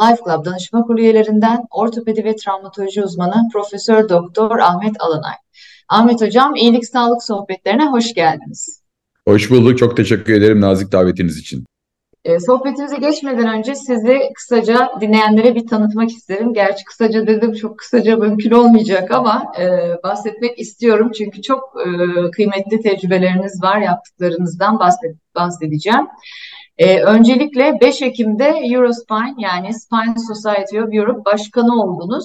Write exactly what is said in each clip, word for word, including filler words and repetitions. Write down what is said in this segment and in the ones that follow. Life Club danışma kurulu üyelerinden ortopedi ve travmatoloji uzmanı Profesör Doktor Ahmet Alanay. Ahmet Hocam, İyilik Sağlık Sohbetlerine hoş geldiniz. Hoş bulduk. Çok teşekkür ederim nazik davetiniz için. E, sohbetimize geçmeden önce sizi kısaca dinleyenlere bir tanıtmak isterim. Gerçi kısaca dedim, çok kısaca mümkün olmayacak ama e, bahsetmek istiyorum. Çünkü çok e, kıymetli tecrübeleriniz var, yaptıklarınızdan bahsed- bahsedeceğim. E, öncelikle beş Ekim'de Eurospine yani Spine Society of Europe Başkanı oldunuz.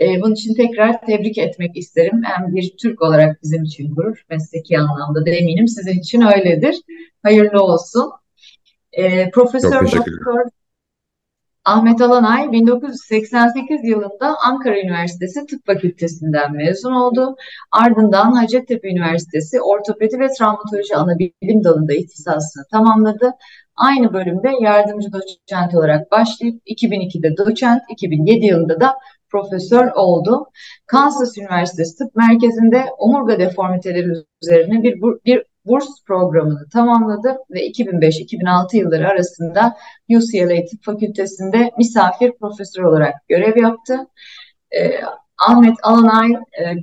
E, bunun için tekrar tebrik etmek isterim. Hem bir Türk olarak bizim için gurur, mesleki anlamda da eminim sizin için öyledir. Hayırlı olsun. E, Profesör Doktor Ahmet Alanay bin dokuz yüz seksen sekiz yılında Ankara Üniversitesi Tıp Fakültesinden mezun oldu. Ardından Hacettepe Üniversitesi Ortopedi ve Travmatoloji Anabilim Dalı'nda ihtisasını tamamladı. Aynı bölümde yardımcı doçent olarak başlayıp iki bin ikide doçent, iki bin yedi yılında da profesör oldu. Kansas Üniversitesi Tıp Merkezi'nde omurga deformiteleri üzerine bir bir burs programını tamamladı ve iki bin beş iki bin altı yılları arasında U C L A Tıp Fakültesi'nde misafir profesör olarak görev yaptı. Ee, Ahmet Alanay e,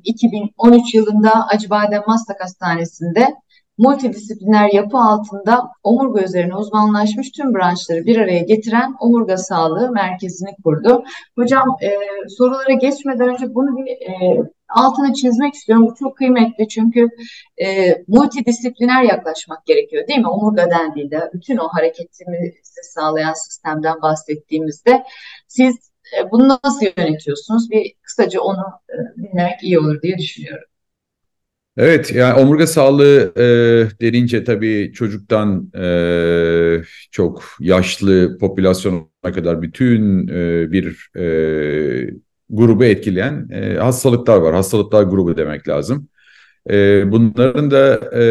iki bin on üç yılında Acıbadem Maslak Hastanesi'nde multidisipliner yapı altında omurga üzerine uzmanlaşmış tüm branşları bir araya getiren Omurga Sağlığı Merkezi'ni kurdu. Hocam e, sorulara geçmeden önce bunu bir e, altını çizmek istiyorum. Bu çok kıymetli çünkü e, multidisipliner yaklaşmak gerekiyor değil mi? Omurga dendiğinde bütün o hareketimizi sağlayan sistemden bahsettiğimizde siz e, bunu nasıl yönetiyorsunuz? Bir kısaca onu e, dinlemek iyi olur diye düşünüyorum. Evet, yani omurga sağlığı e, denince tabii çocuktan e, çok yaşlı popülasyona kadar bütün e, bir e, grubu etkileyen e, hastalıklar var. Hastalıklar grubu demek lazım. E, bunların da e,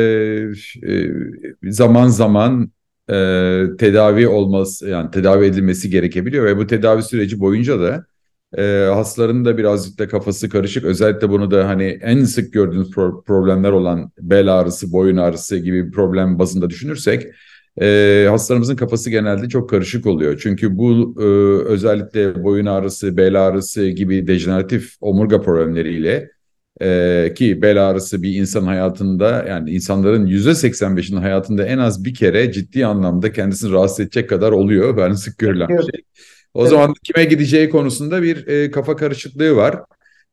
zaman zaman e, tedavi olması, yani tedavi edilmesi gerekebiliyor ve bu tedavi süreci boyunca da E, hastaların da birazcık da kafası karışık. Özellikle bunu da hani en sık gördüğünüz pro- problemler olan bel ağrısı, boyun ağrısı gibi bir problem bazında düşünürsek e, hastalarımızın kafası genelde çok karışık oluyor. Çünkü bu e, özellikle boyun ağrısı, bel ağrısı gibi dejeneratif omurga problemleriyle e, ki bel ağrısı bir insan hayatında, yani insanların yüzde seksen beşinin hayatında en az bir kere ciddi anlamda kendisini rahatsız edecek kadar oluyor. Ben sık görülen bir şey. O evet. zaman kime gideceği konusunda bir e, kafa karışıklığı var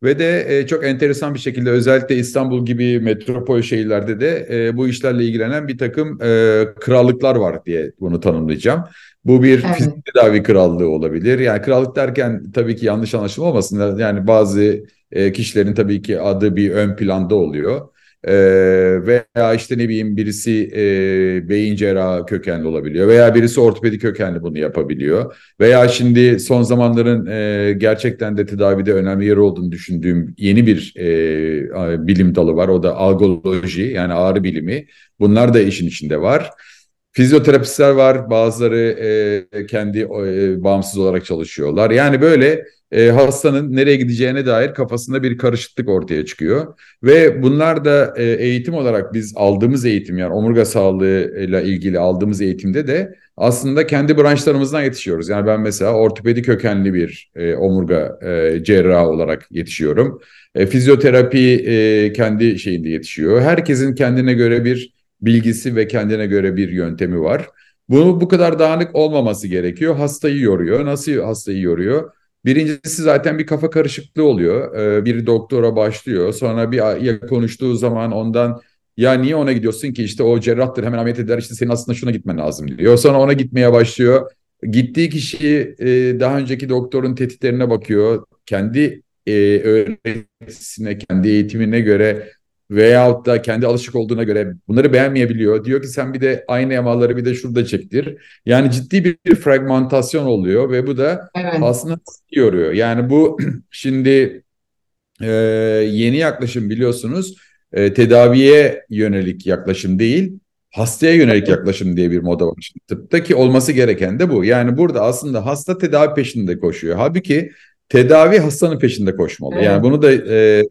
ve de e, çok enteresan bir şekilde özellikle İstanbul gibi metropol şehirlerde de e, bu işlerle ilgilenen bir takım e, krallıklar var diye bunu tanımlayacağım. Bu bir evet. fizik tedavi krallığı olabilir. Yani krallık derken tabii ki yanlış anlaşılma olmasın. Yani bazı e, kişilerin tabii ki adı bir ön planda oluyor. Veya işte ne bileyim birisi e, beyin cerrahı kökenli olabiliyor veya birisi ortopedi kökenli bunu yapabiliyor veya şimdi son zamanların e, gerçekten de tedavide önemli yeri olduğunu düşündüğüm yeni bir e, bilim dalı var, o da algoloji yani ağrı bilimi, bunlar da işin içinde var. Fizyoterapistler var, bazıları e, kendi e, bağımsız olarak çalışıyorlar. Yani böyle e, hastanın nereye gideceğine dair kafasında bir karışıklık ortaya çıkıyor. Ve bunlar da e, eğitim olarak biz aldığımız eğitim, yani omurga sağlığıyla ilgili aldığımız eğitimde de aslında kendi branşlarımızdan yetişiyoruz. Yani ben mesela ortopedi kökenli bir e, omurga e, cerrahı olarak yetişiyorum. E, fizyoterapi e, kendi şeyinde yetişiyor. Herkesin kendine göre bir bilgisi ve kendine göre bir yöntemi var. Bunu bu kadar dağınık olmaması gerekiyor. Hastayı yoruyor. Nasıl hastayı yoruyor? Birincisi zaten bir kafa karışıklığı oluyor. Ee, bir doktora başlıyor. Sonra bir konuştuğu zaman ondan ya niye ona gidiyorsun ki, işte o cerrahtır hemen ameliyat eder, işte senin aslında şuna gitmen lazım diyor. Sonra ona gitmeye başlıyor. Gittiği kişi e, daha önceki doktorun tetkiklerine bakıyor. Kendi e, öğretisine, kendi eğitimine göre veyahut da kendi alışık olduğuna göre bunları beğenmeyebiliyor. Diyor ki sen bir de aynı yamaları bir de şurada çektir. Yani ciddi bir fragmentasyon oluyor ve bu da evet. aslında yoruyor. Yani bu şimdi e, yeni yaklaşım biliyorsunuz e, tedaviye yönelik yaklaşım değil, hastaya yönelik yaklaşım diye bir moda var. Tıptaki olması gereken de bu. Yani burada aslında hasta tedavi peşinde koşuyor. Halbuki tedavi hastanın peşinde koşmalı. Evet. Yani bunu da e,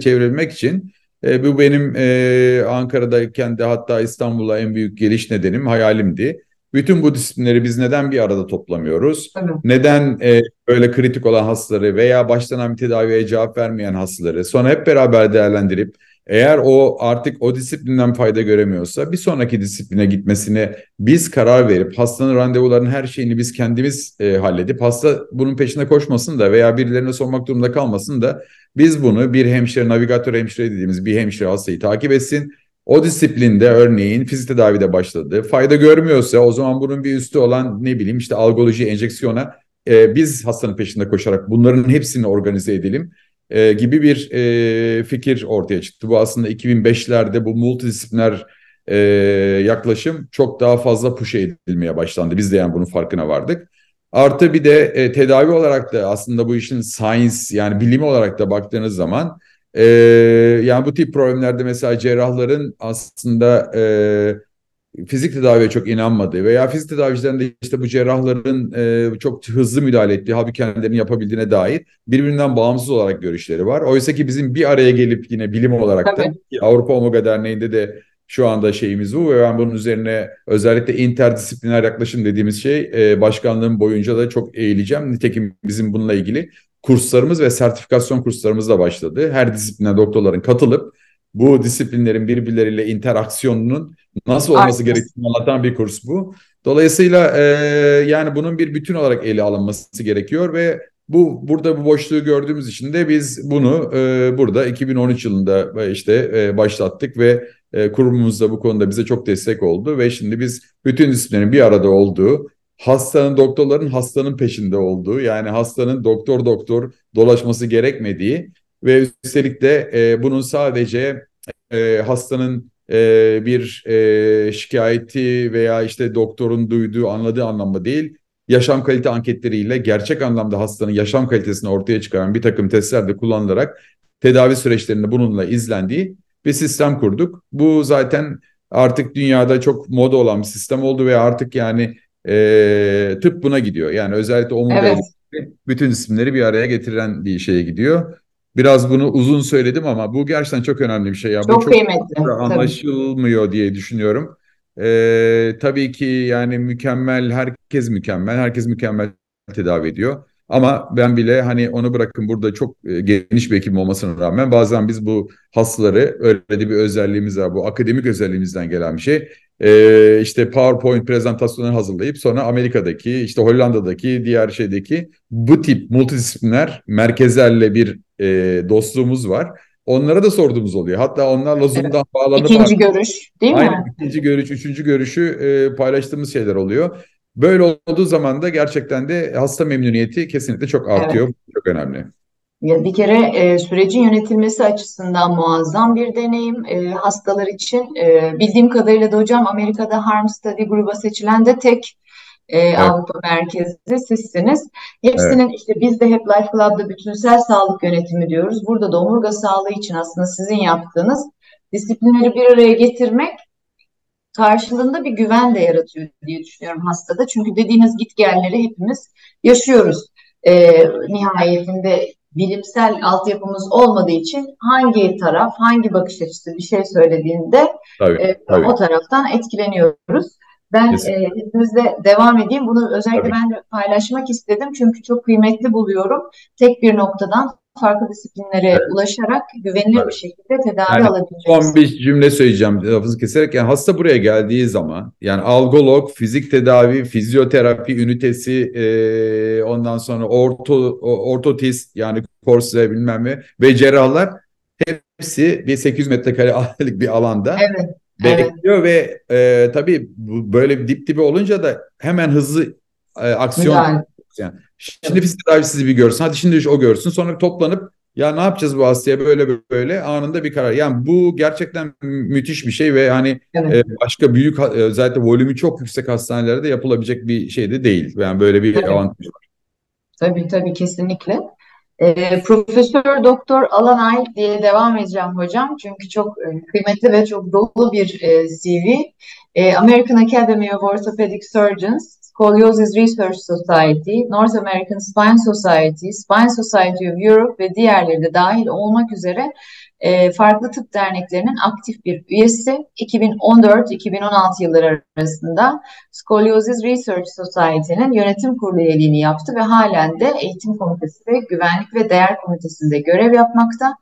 çevirebilmek için e, bu benim e, Ankara'dayken de hatta İstanbul'a en büyük geliş nedenim, hayalimdi. Bütün bu disiplinleri biz neden bir arada toplamıyoruz? Evet. Neden e, böyle kritik olan hastaları veya başlanan bir tedaviye cevap vermeyen hastaları sonra hep beraber değerlendirip eğer o artık o disiplinden fayda göremiyorsa bir sonraki disipline gitmesine biz karar verip hastanın randevularının her şeyini biz kendimiz e, halledip hasta bunun peşine koşmasın da veya birilerine sormak durumunda kalmasın da biz bunu bir hemşire, navigatör hemşire dediğimiz bir hemşire hastayı takip etsin. O disiplinde örneğin fizik tedavide başladı. Fayda görmüyorsa o zaman bunun bir üstü olan ne bileyim işte algoloji, enjeksiyona e, biz hastanın peşinde koşarak bunların hepsini organize edelim. E, gibi bir e, fikir ortaya çıktı. Bu aslında iki bin beşlerde bu multidisipliner e, yaklaşım çok daha fazla push edilmeye başlandı. Biz de yani bunun farkına vardık. Artı bir de e, tedavi olarak da aslında bu işin science yani bilimi olarak da baktığınız zaman e, yani bu tip problemlerde mesela cerrahların aslında e, fizik tedaviye çok inanmadığı veya fizik tedavicilerin de işte bu cerrahların e, çok hızlı müdahale ettiği halbuki kendilerinin yapabildiğine dair birbirinden bağımsız olarak görüşleri var. Oysa ki bizim bir araya gelip yine bilim olarak da tabii. Avrupa Omurga Derneği'nde de şu anda şeyimiz bu ve ben bunun üzerine özellikle interdisipliner yaklaşım dediğimiz şey e, başkanlığım boyunca da çok eğileceğim. Nitekim bizim bununla ilgili kurslarımız ve sertifikasyon kurslarımız da başladı. Her disipline doktorların katılıp bu disiplinlerin birbirleriyle interaksiyonunun nasıl olması Aynen. gerektiğini anlatan bir kurs bu. Dolayısıyla e, yani bunun bir bütün olarak ele alınması gerekiyor ve bu burada bu boşluğu gördüğümüz için de biz bunu e, burada iki bin on üç yılında işte e, başlattık ve e, kurumumuz da bu konuda bize çok destek oldu ve şimdi biz bütün disiplinlerin bir arada olduğu, hastanın, doktorların hastanın peşinde olduğu, yani hastanın doktor doktor dolaşması gerekmediği ve üstelik de e, bunun sadece e, hastanın e, bir e, şikayeti veya işte doktorun duyduğu, anladığı anlamda değil, yaşam kalite anketleriyle gerçek anlamda hastanın yaşam kalitesini ortaya çıkaran bir takım testler de kullanılarak tedavi süreçlerinde bununla izlendiği bir sistem kurduk. Bu zaten artık dünyada çok moda olan bir sistem oldu ve artık yani e, tıp buna gidiyor. Yani özellikle omurga evet. bütün isimleri bir araya getiren bir şeye gidiyor. Biraz bunu uzun söyledim ama bu gerçekten çok önemli bir şey. Ya. Çok, çok kıymetli. Anlaşılmıyor tabii. diye düşünüyorum. Ee, tabii ki yani mükemmel, herkes mükemmel, herkes mükemmel tedavi ediyor. Ama ben bile hani onu bırakın burada çok geniş bir ekibim olmasına rağmen bazen biz bu hastaları, öyle de bir özelliğimiz var, bu akademik özelliğimizden gelen bir şey. Ee, işte PowerPoint prezentasyonları hazırlayıp sonra Amerika'daki, işte Hollanda'daki, diğer şeydeki bu tip multidisipliner merkezlerle bir e, dostluğumuz var. Onlara da sorduğumuz oluyor. Hatta onlarla Zoom'dan bağlanıp... İkinci görüş değil Aynen. mi? İkinci görüş, üçüncü görüşü e, paylaştığımız şeyler oluyor. Böyle olduğu zaman da gerçekten de hasta memnuniyeti kesinlikle çok artıyor. Evet. Çok önemli. Ya bir kere e, sürecin yönetilmesi açısından muazzam bir deneyim e, hastalar için. E, bildiğim kadarıyla da hocam Amerika'da Harm Study gruba seçilen de tek Ee, evet. Avrupa merkezli sizsiniz. Hepsinin evet. işte biz de hep Life Club'da bütünsel sağlık yönetimi diyoruz. Burada da omurga sağlığı için aslında sizin yaptığınız disiplinleri bir araya getirmek karşılığında bir güven de yaratıyor diye düşünüyorum hastada. Çünkü dediğiniz gitgelleri hepimiz yaşıyoruz. Ee, nihayetinde bilimsel altyapımız olmadığı için hangi taraf, hangi bakış açısı bir şey söylediğinde tabii, e, tabii. o taraftan etkileniyoruz. Ben e, izninizle devam edeyim. Bunu özellikle Tabii. ben de paylaşmak istedim. Çünkü çok kıymetli buluyorum. Tek bir noktadan farklı disiplinlere evet. ulaşarak güvenilir evet. bir şekilde tedavi yani, alabileceğiz. Son bir cümle söyleyeceğim lafınızı keserek. Yani hasta buraya geldiği zaman yani algolog, fizik tedavi, fizyoterapi ünitesi, e, ondan sonra orto, ortotist yani korse bilmem ne ve cerrahlar hepsi bir sekiz yüz metrekarelik bir alanda. Evet. Bekliyor evet. ve e, tabii bu, böyle dip dibe olunca da hemen hızlı e, aksiyon. Yani. Şimdi fizik tedavisi sizi bir görsün. Hadi şimdi o görsün. Sonra toplanıp ya ne yapacağız bu hastaya böyle böyle anında bir karar. Yani bu gerçekten müthiş bir şey ve hani evet. başka büyük özellikle volümü çok yüksek hastanelerde yapılabilecek bir şey de değil. Yani böyle bir evet. avantaj var. Tabii tabii kesinlikle. E, Profesör Doktor Alanay diye devam edeceğim hocam. Çünkü çok kıymetli ve çok dolu bir e, C V. E, American Academy of Orthopedic Surgeons, Scoliosis Research Society, North American Spine Society, Spine Society of Europe ve diğerleri de dahil olmak üzere e, farklı tıp derneklerinin aktif bir üyesi. iki bin on dört iki bin on altı yılları arasında Scoliosis Research Society'nin yönetim kurulu üyeliğini yaptı ve halen de eğitim komitesi, güvenlik ve değer komitesinde görev yapmakta.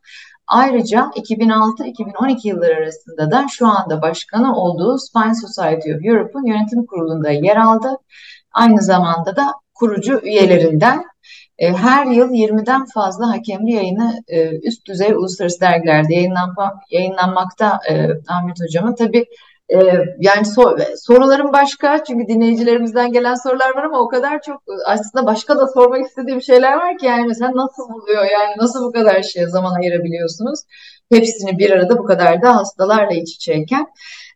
Ayrıca iki bin altı iki bin on iki yılları arasında da şu anda başkanı olduğu Spine Society of Europe'un yönetim kurulunda yer aldı. Aynı zamanda da kurucu üyelerinden. Her yıl yirmiden fazla hakemli yayını üst düzey uluslararası dergilerde yayınlanma, yayınlanmakta Ahmet Hocam'ın. Tabii yani sorularım başka çünkü dinleyicilerimizden gelen sorular var ama o kadar çok aslında başka da sormak istediğim şeyler var ki yani mesela nasıl buluyor yani nasıl bu kadar şeye zaman ayırabiliyorsunuz hepsini bir arada bu kadar da hastalarla iç içeyken.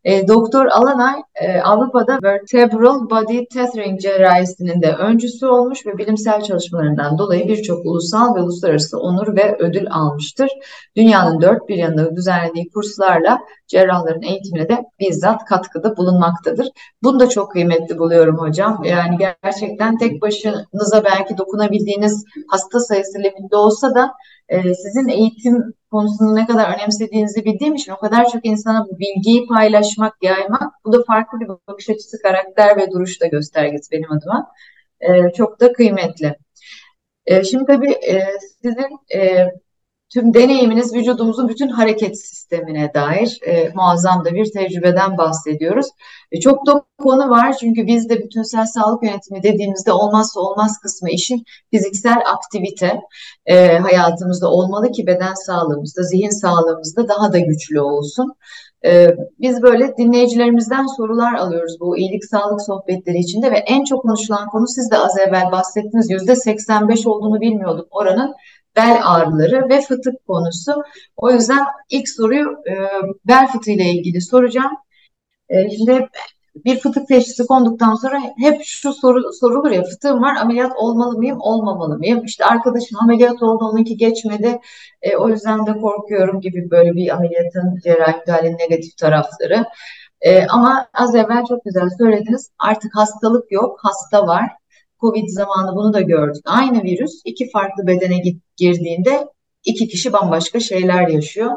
E, Doktor Alanay e, Avrupa'da Vertebral Body Tethering cerrahisinin de öncüsü olmuş ve bilimsel çalışmalarından dolayı birçok ulusal ve uluslararası onur ve ödül almıştır. Dünyanın dört bir yanında düzenlediği kurslarla cerrahların eğitimine de bizzat katkıda bulunmaktadır. Bunu da çok kıymetli buluyorum hocam. Yani gerçekten tek başınıza belki dokunabildiğiniz hasta sayısı limitli olsa da e, sizin eğitim konusunu ne kadar önemsediğinizi bildiğim için o kadar çok insana bu bilgiyi paylaşmak, yaymak, bu da farklı bir bakış açısı, karakter ve duruşta göstergesi benim adıma. Ee, çok da kıymetli. Ee, şimdi tabii e, sizin e, tüm deneyiminiz vücudumuzun bütün hareket sistemine dair e, muazzam da bir tecrübeden bahsediyoruz. E, çok da konu var çünkü bizde bütünsel sağlık yönetimi dediğimizde olmazsa olmaz kısmı işin fiziksel aktivite e, hayatımızda olmalı ki beden sağlığımızda, zihin sağlığımızda daha da güçlü olsun. E, biz böyle dinleyicilerimizden sorular alıyoruz bu iyilik sağlık sohbetleri içinde ve en çok konuşulan konu siz de az evvel bahsettiniz yüzde seksen beş olduğunu bilmiyordum oranın. Bel ağrıları ve fıtık konusu. O yüzden ilk soruyu e, bel fıtığıyla ilgili soracağım. E, şimdi bir fıtık teşhisi konduktan sonra hep şu soru sorulur ya fıtığım var ameliyat olmalı mıyım olmamalı mıyım? İşte arkadaşım ameliyat oldu onunki geçmedi e, o yüzden de korkuyorum gibi böyle bir ameliyatın cerrahi müdahalenin negatif tarafları. E, ama az evvel çok güzel söylediniz artık hastalık yok hasta var. Covid zamanı bunu da gördük. Aynı virüs iki farklı bedene girdiğinde iki kişi bambaşka şeyler yaşıyor.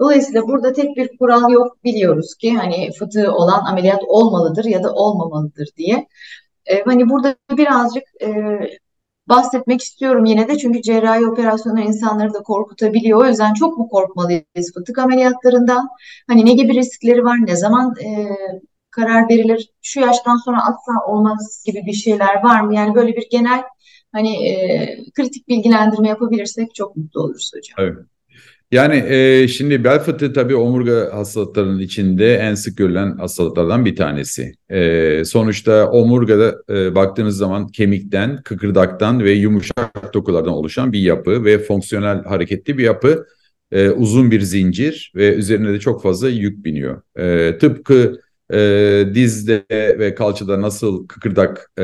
Dolayısıyla burada tek bir kural yok biliyoruz ki hani fıtığı olan ameliyat olmalıdır ya da olmamalıdır diye. Ee, hani burada birazcık e, bahsetmek istiyorum yine de çünkü cerrahi operasyonlar insanları da korkutabiliyor. O yüzden çok mu korkmalıyız fıtık ameliyatlarından? Hani ne gibi riskleri var? Ne zaman e, karar verilir. Şu yaştan sonra asla olmaz gibi bir şeyler var mı? Yani böyle bir genel hani e, kritik bilgilendirme yapabilirsek çok mutlu oluruz hocam. Evet. Yani e, şimdi bel fıtığı tabii omurga hastalıklarının içinde en sık görülen hastalıklardan bir tanesi. E, sonuçta omurgada e, baktığınız zaman kemikten, kıkırdaktan ve yumuşak dokulardan oluşan bir yapı ve fonksiyonel hareketli bir yapı. E, uzun bir zincir ve üzerine de çok fazla yük biniyor. E, tıpkı E, dizde ve kalçada nasıl kıkırdak e,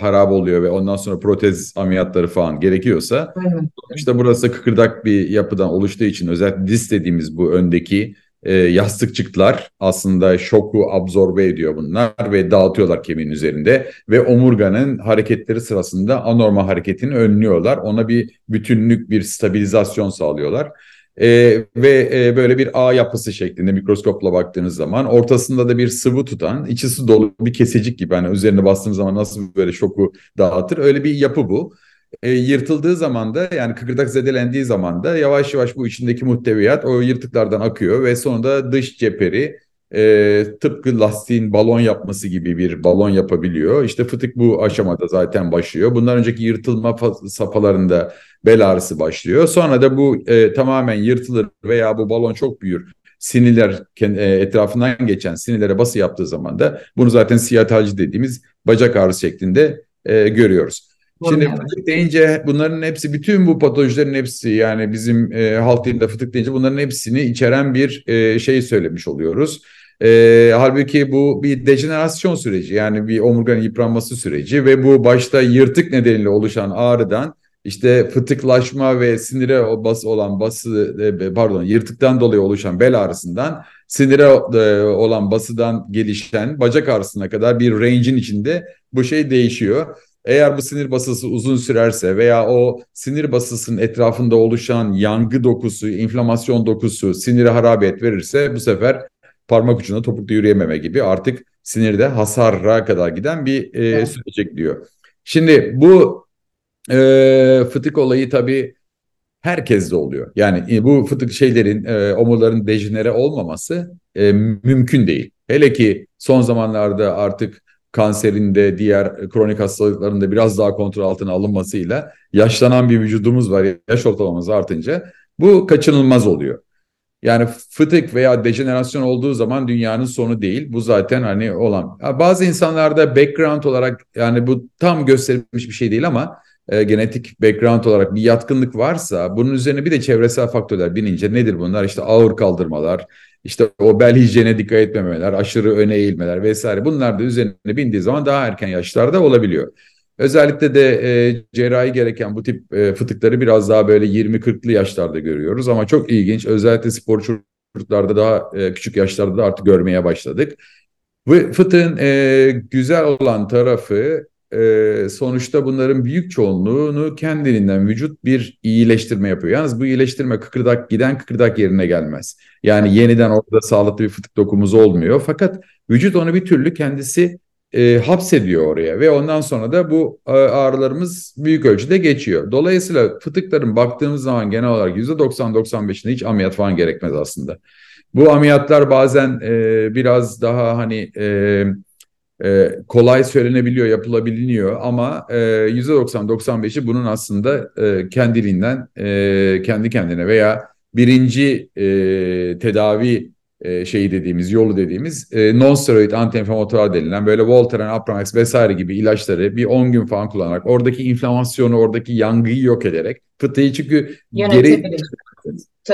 harap oluyor ve ondan sonra protez ameliyatları falan gerekiyorsa evet. işte burası kıkırdak bir yapıdan oluştuğu için özellikle diz dediğimiz bu öndeki e, yastıkçıklar aslında şoku absorbe ediyor bunlar ve dağıtıyorlar kemiğin üzerinde ve omurganın hareketleri sırasında anormal hareketini önlüyorlar. Ona bir bütünlük, bir stabilizasyon sağlıyorlar. Ee, ve e, böyle bir ağ yapısı şeklinde mikroskopla baktığınız zaman ortasında da bir sıvı tutan içi su dolu bir kesecik gibi hani üzerine bastığınız zaman nasıl böyle şoku dağıtır öyle bir yapı bu. E, yırtıldığı zaman da yani kıkırdak zedelendiği zaman da yavaş yavaş bu içindeki muhteviyat o yırtıklardan akıyor ve sonunda dış cepheri e, tıpkı lastiğin balon yapması gibi bir balon yapabiliyor. İşte fıtık bu aşamada zaten başlıyor. Bundan önceki yırtılma safhalarında bel ağrısı başlıyor. Sonra da bu e, tamamen yırtılır veya bu balon çok büyür. Sinirler e, etrafından geçen sinirlere bası yaptığı zaman da bunu zaten siyatalji dediğimiz bacak ağrısı şeklinde e, görüyoruz. Şimdi yani. Fıtık deyince bunların hepsi, bütün bu patolojilerin hepsi, yani bizim e, halk dilinde fıtık deyince bunların hepsini içeren bir e, şey söylemiş oluyoruz. E, halbuki bu bir dejenerasyon süreci, yani bir omurganın yıpranması süreci ve bu başta yırtık nedeniyle oluşan ağrıdan işte fıtıklaşma ve sinire bas olan bası e, pardon yırtıktan dolayı oluşan bel ağrısından sinire e, olan basıdan gelişen bacak ağrısına kadar bir range'in içinde bu şey değişiyor. Eğer bu sinir basısı uzun sürerse veya o sinir basısının etrafında oluşan yangı dokusu, inflamasyon dokusu sinire harabiyet verirse bu sefer parmak ucuna topukta yürüyememe gibi artık sinirde hasara kadar giden bir e, evet. sürecek diyor. Şimdi bu e, fıtık olayı tabii herkeste oluyor. Yani e, bu fıtık şeylerin, e, omurların dejenere olmaması e, mümkün değil. Hele ki son zamanlarda artık kanserinde, diğer kronik hastalıklarında biraz daha kontrol altına alınmasıyla yaşlanan bir vücudumuz var. Yaş ortalamamız artınca bu kaçınılmaz oluyor. Yani fıtık veya dejenerasyon olduğu zaman dünyanın sonu değil. Bu zaten hani olan. Bazı insanlarda background olarak, yani bu tam gösterilmiş bir şey değil ama e, genetik background olarak bir yatkınlık varsa bunun üzerine bir de çevresel faktörler binince, nedir bunlar? İşte ağır kaldırmalar, İşte o bel hijyenine dikkat etmemeler, aşırı öne eğilmeler vesaire, bunlar da üzerine bindiği zaman daha erken yaşlarda olabiliyor. Özellikle de e, cerrahi gereken bu tip e, fıtıkları biraz daha böyle yirmi kırklı yaşlarda görüyoruz. Ama çok ilginç, özellikle sporcu çocuklarda daha e, küçük yaşlarda da artık görmeye başladık. Bu fıtığın e, güzel olan tarafı, e, sonuçta bunların büyük çoğunluğunu kendiliğinden vücut bir iyileştirme yapıyor. Yalnız bu iyileştirme kıkırdak, giden kıkırdak yerine gelmez. Yani yeniden orada sağlıklı bir fıtık dokumuz olmuyor. Fakat vücut onu bir türlü kendisi e, hapsediyor oraya ve ondan sonra da bu ağrılarımız büyük ölçüde geçiyor. Dolayısıyla fıtıkların baktığımız zaman genel olarak yüzde doksan doksan beşinde hiç ameliyat falan gerekmez aslında. Bu ameliyatlar bazen e, biraz daha hani... E, Ee, kolay söylenebiliyor, yapılabiliyor ama e, yüzde doksan doksan beşi bunun aslında e, kendiliğinden e, kendi kendine veya birinci e, tedavi e, şeyi dediğimiz, yolu dediğimiz e, non-steroid anti-inflamatuar denilen böyle Voltaren, Apramax vesaire gibi ilaçları bir on gün falan kullanarak oradaki inflamasyonu, oradaki yangıyı yok ederek fıtığı, çünkü geri,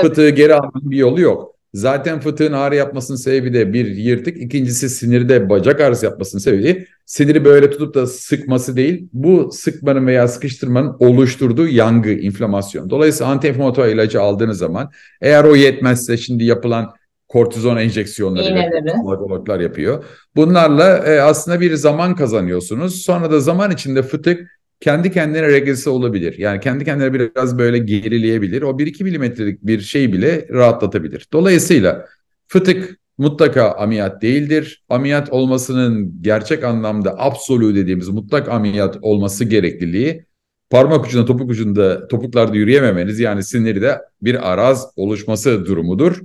fıtığı geri almanın bir yolu yok. Zaten fıtığın ağrı yapmasının sebebi de bir yırtık. İkincisi sinirde bacak ağrısı yapmasının sebebi siniri böyle tutup da sıkması değil. Bu sıkmanın veya sıkıştırmanın oluşturduğu yangı, inflamasyon. Dolayısıyla anti-inflamatuar ilacı aldığınız zaman eğer o yetmezse şimdi yapılan kortizon enjeksiyonları kortizonlar yapıyor. Bunlarla e, aslında bir zaman kazanıyorsunuz. Sonra da zaman içinde fıtık kendi kendine regresi olabilir. Yani kendi kendine biraz böyle gerileyebilir. O bir iki milimetrelik bir şey bile rahatlatabilir. Dolayısıyla fıtık mutlaka ameliyat değildir. Ameliyat olmasının gerçek anlamda absolü dediğimiz mutlak ameliyat olması gerekliliği, parmak ucunda, topuk ucunda, topuklarda yürüyememeniz, yani sinirde bir araz oluşması durumudur.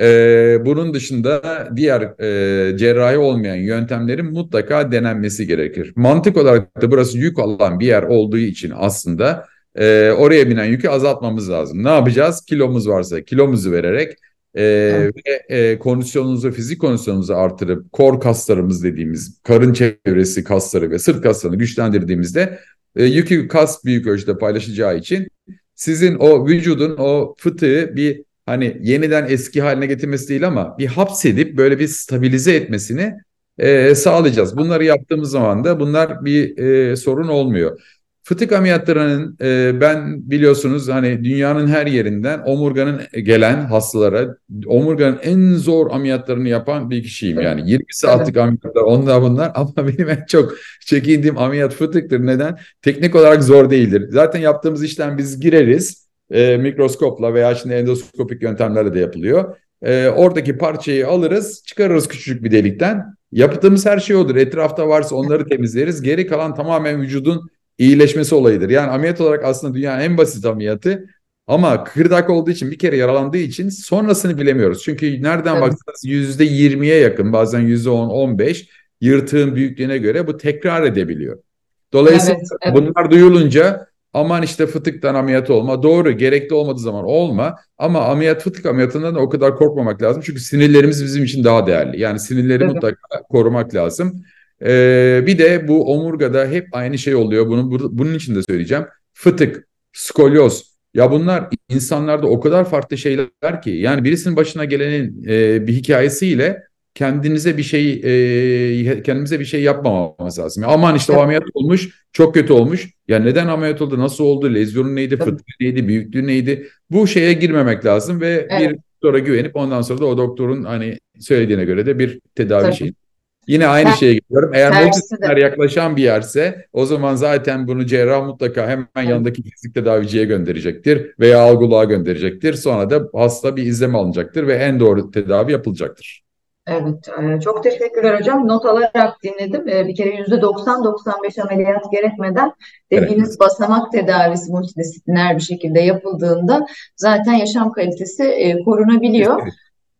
Ee, bunun dışında diğer e, cerrahi olmayan yöntemlerin mutlaka denenmesi gerekir. Mantık olarak da burası yük alan bir yer olduğu için aslında e, oraya binen yükü azaltmamız lazım. Ne yapacağız? Kilomuz varsa kilomuzu vererek e, ve e, kondisyonunuzu, fizik kondisyonunuzu artırıp kor kaslarımız dediğimiz karın çevresi kasları ve sırt kaslarını güçlendirdiğimizde e, yükü kas büyük ölçüde paylaşacağı için sizin o vücudun o fıtığı bir hani yeniden eski haline getirmesi değil ama bir hapsedip böyle bir stabilize etmesini e, sağlayacağız. Bunları yaptığımız zaman da bunlar bir e, sorun olmuyor. Fıtık ameliyatlarının e, ben biliyorsunuz hani dünyanın her yerinden omurganın gelen hastalara omurganın en zor ameliyatlarını yapan bir kişiyim. Yani yirmi saatlik ameliyatlar, onlar bunlar, ama benim en çok çekindiğim ameliyat fıtıktır. Neden? Teknik olarak zor değildir. Zaten yaptığımız işten biz gireriz. E, mikroskopla veya şimdi endoskopik yöntemlerle de yapılıyor. E, oradaki parçayı alırız, çıkarırız küçücük bir delikten. Yaptığımız her şey odur. Etrafta varsa onları temizleriz. Geri kalan tamamen vücudun iyileşmesi olayıdır. Yani ameliyat olarak aslında dünyanın en basit ameliyatı ama kırdak olduğu için, bir kere yaralandığı için sonrasını bilemiyoruz. Çünkü nereden evet. baksanız yüzde yirmiye yakın, bazen yüzde on on beş yırtığın büyüklüğüne göre bu tekrar edebiliyor. Dolayısıyla evet, evet. bunlar duyulunca aman işte fıtıktan ameliyat olma. Doğru, gerekli olmadığı zaman olma. Ama ameliyat, fıtık ameliyatından da o kadar korkmamak lazım. Çünkü sinirlerimiz bizim için daha değerli. Yani sinirleri evet. mutlaka korumak lazım. Ee, bir de bu omurgada hep aynı şey oluyor. Bunu, bunun için de söyleyeceğim. Fıtık, skolyoz. Ya bunlar insanlarda o kadar farklı şeyler ki. Yani birisinin başına gelenin e, bir hikayesiyle kendinize bir şey e, kendimize bir şey yapmamamız lazım. Yani aman işte o ameliyat olmuş, çok kötü olmuş. Ya neden ameliyat oldu, nasıl oldu, lezyonu neydi, fıtığı neydi, büyüklüğü neydi? Bu şeye girmemek lazım ve evet. bir doktora güvenip ondan sonra da o doktorun hani söylediğine göre de bir tedavi Tabii. şeyi. Yine aynı Ter- şeye gidiyorum. Eğer multidisipliner yaklaşan bir yerse o zaman zaten bunu cerrah mutlaka hemen evet. yanındaki fizik tedaviciye gönderecektir veya algılığa gönderecektir. Sonra da hasta bir izleme alınacaktır ve en doğru tedavi yapılacaktır. Evet, çok teşekkürler hocam. Not alarak dinledim. Bir kere yüzde doksan doksan beş ameliyat gerekmeden dediğiniz evet. basamak tedavisi multidisipliner bir şekilde yapıldığında zaten yaşam kalitesi korunabiliyor. Evet.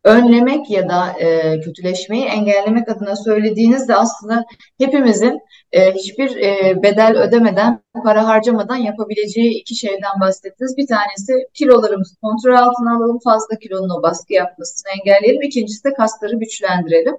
Önlemek ya da e, kötüleşmeyi engellemek adına söylediğiniz de aslında hepimizin e, hiçbir e, bedel ödemeden, para harcamadan yapabileceği iki şeyden bahsettiniz. Bir tanesi kilolarımızı kontrol altına alalım, fazla kilonun o baskı yapmasını engelleyelim. İkincisi de kasları güçlendirelim.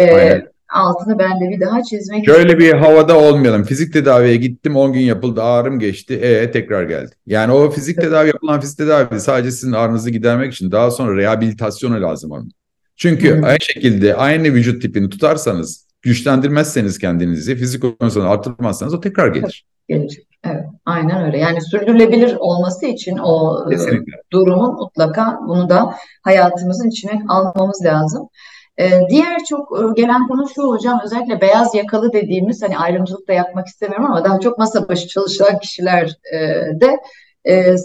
E, altını ben de bir daha çizmek Şöyle istiyorum. Şöyle bir havada olmayalım. Fizik tedaviye gittim, on gün yapıldı, ağrım geçti, ee tekrar geldi. Yani o fizik tedavi, yapılan fizik tedavi sadece sizin ağrınızı gidermek için, daha sonra rehabilitasyona lazım onun. Çünkü Hı. aynı şekilde aynı vücut tipini tutarsanız, güçlendirmezseniz kendinizi, fizik konusunu artırmazsanız o tekrar gelir. Gelir. Evet, aynen öyle. Yani sürdürülebilir olması için o Kesinlikle. durumun mutlaka bunu da hayatımızın içine almamız lazım. Diğer çok gelen konu şu hocam, özellikle beyaz yakalı dediğimiz, hani ayrımcılık da yapmak istemiyorum ama daha çok masa başı çalışan kişilerde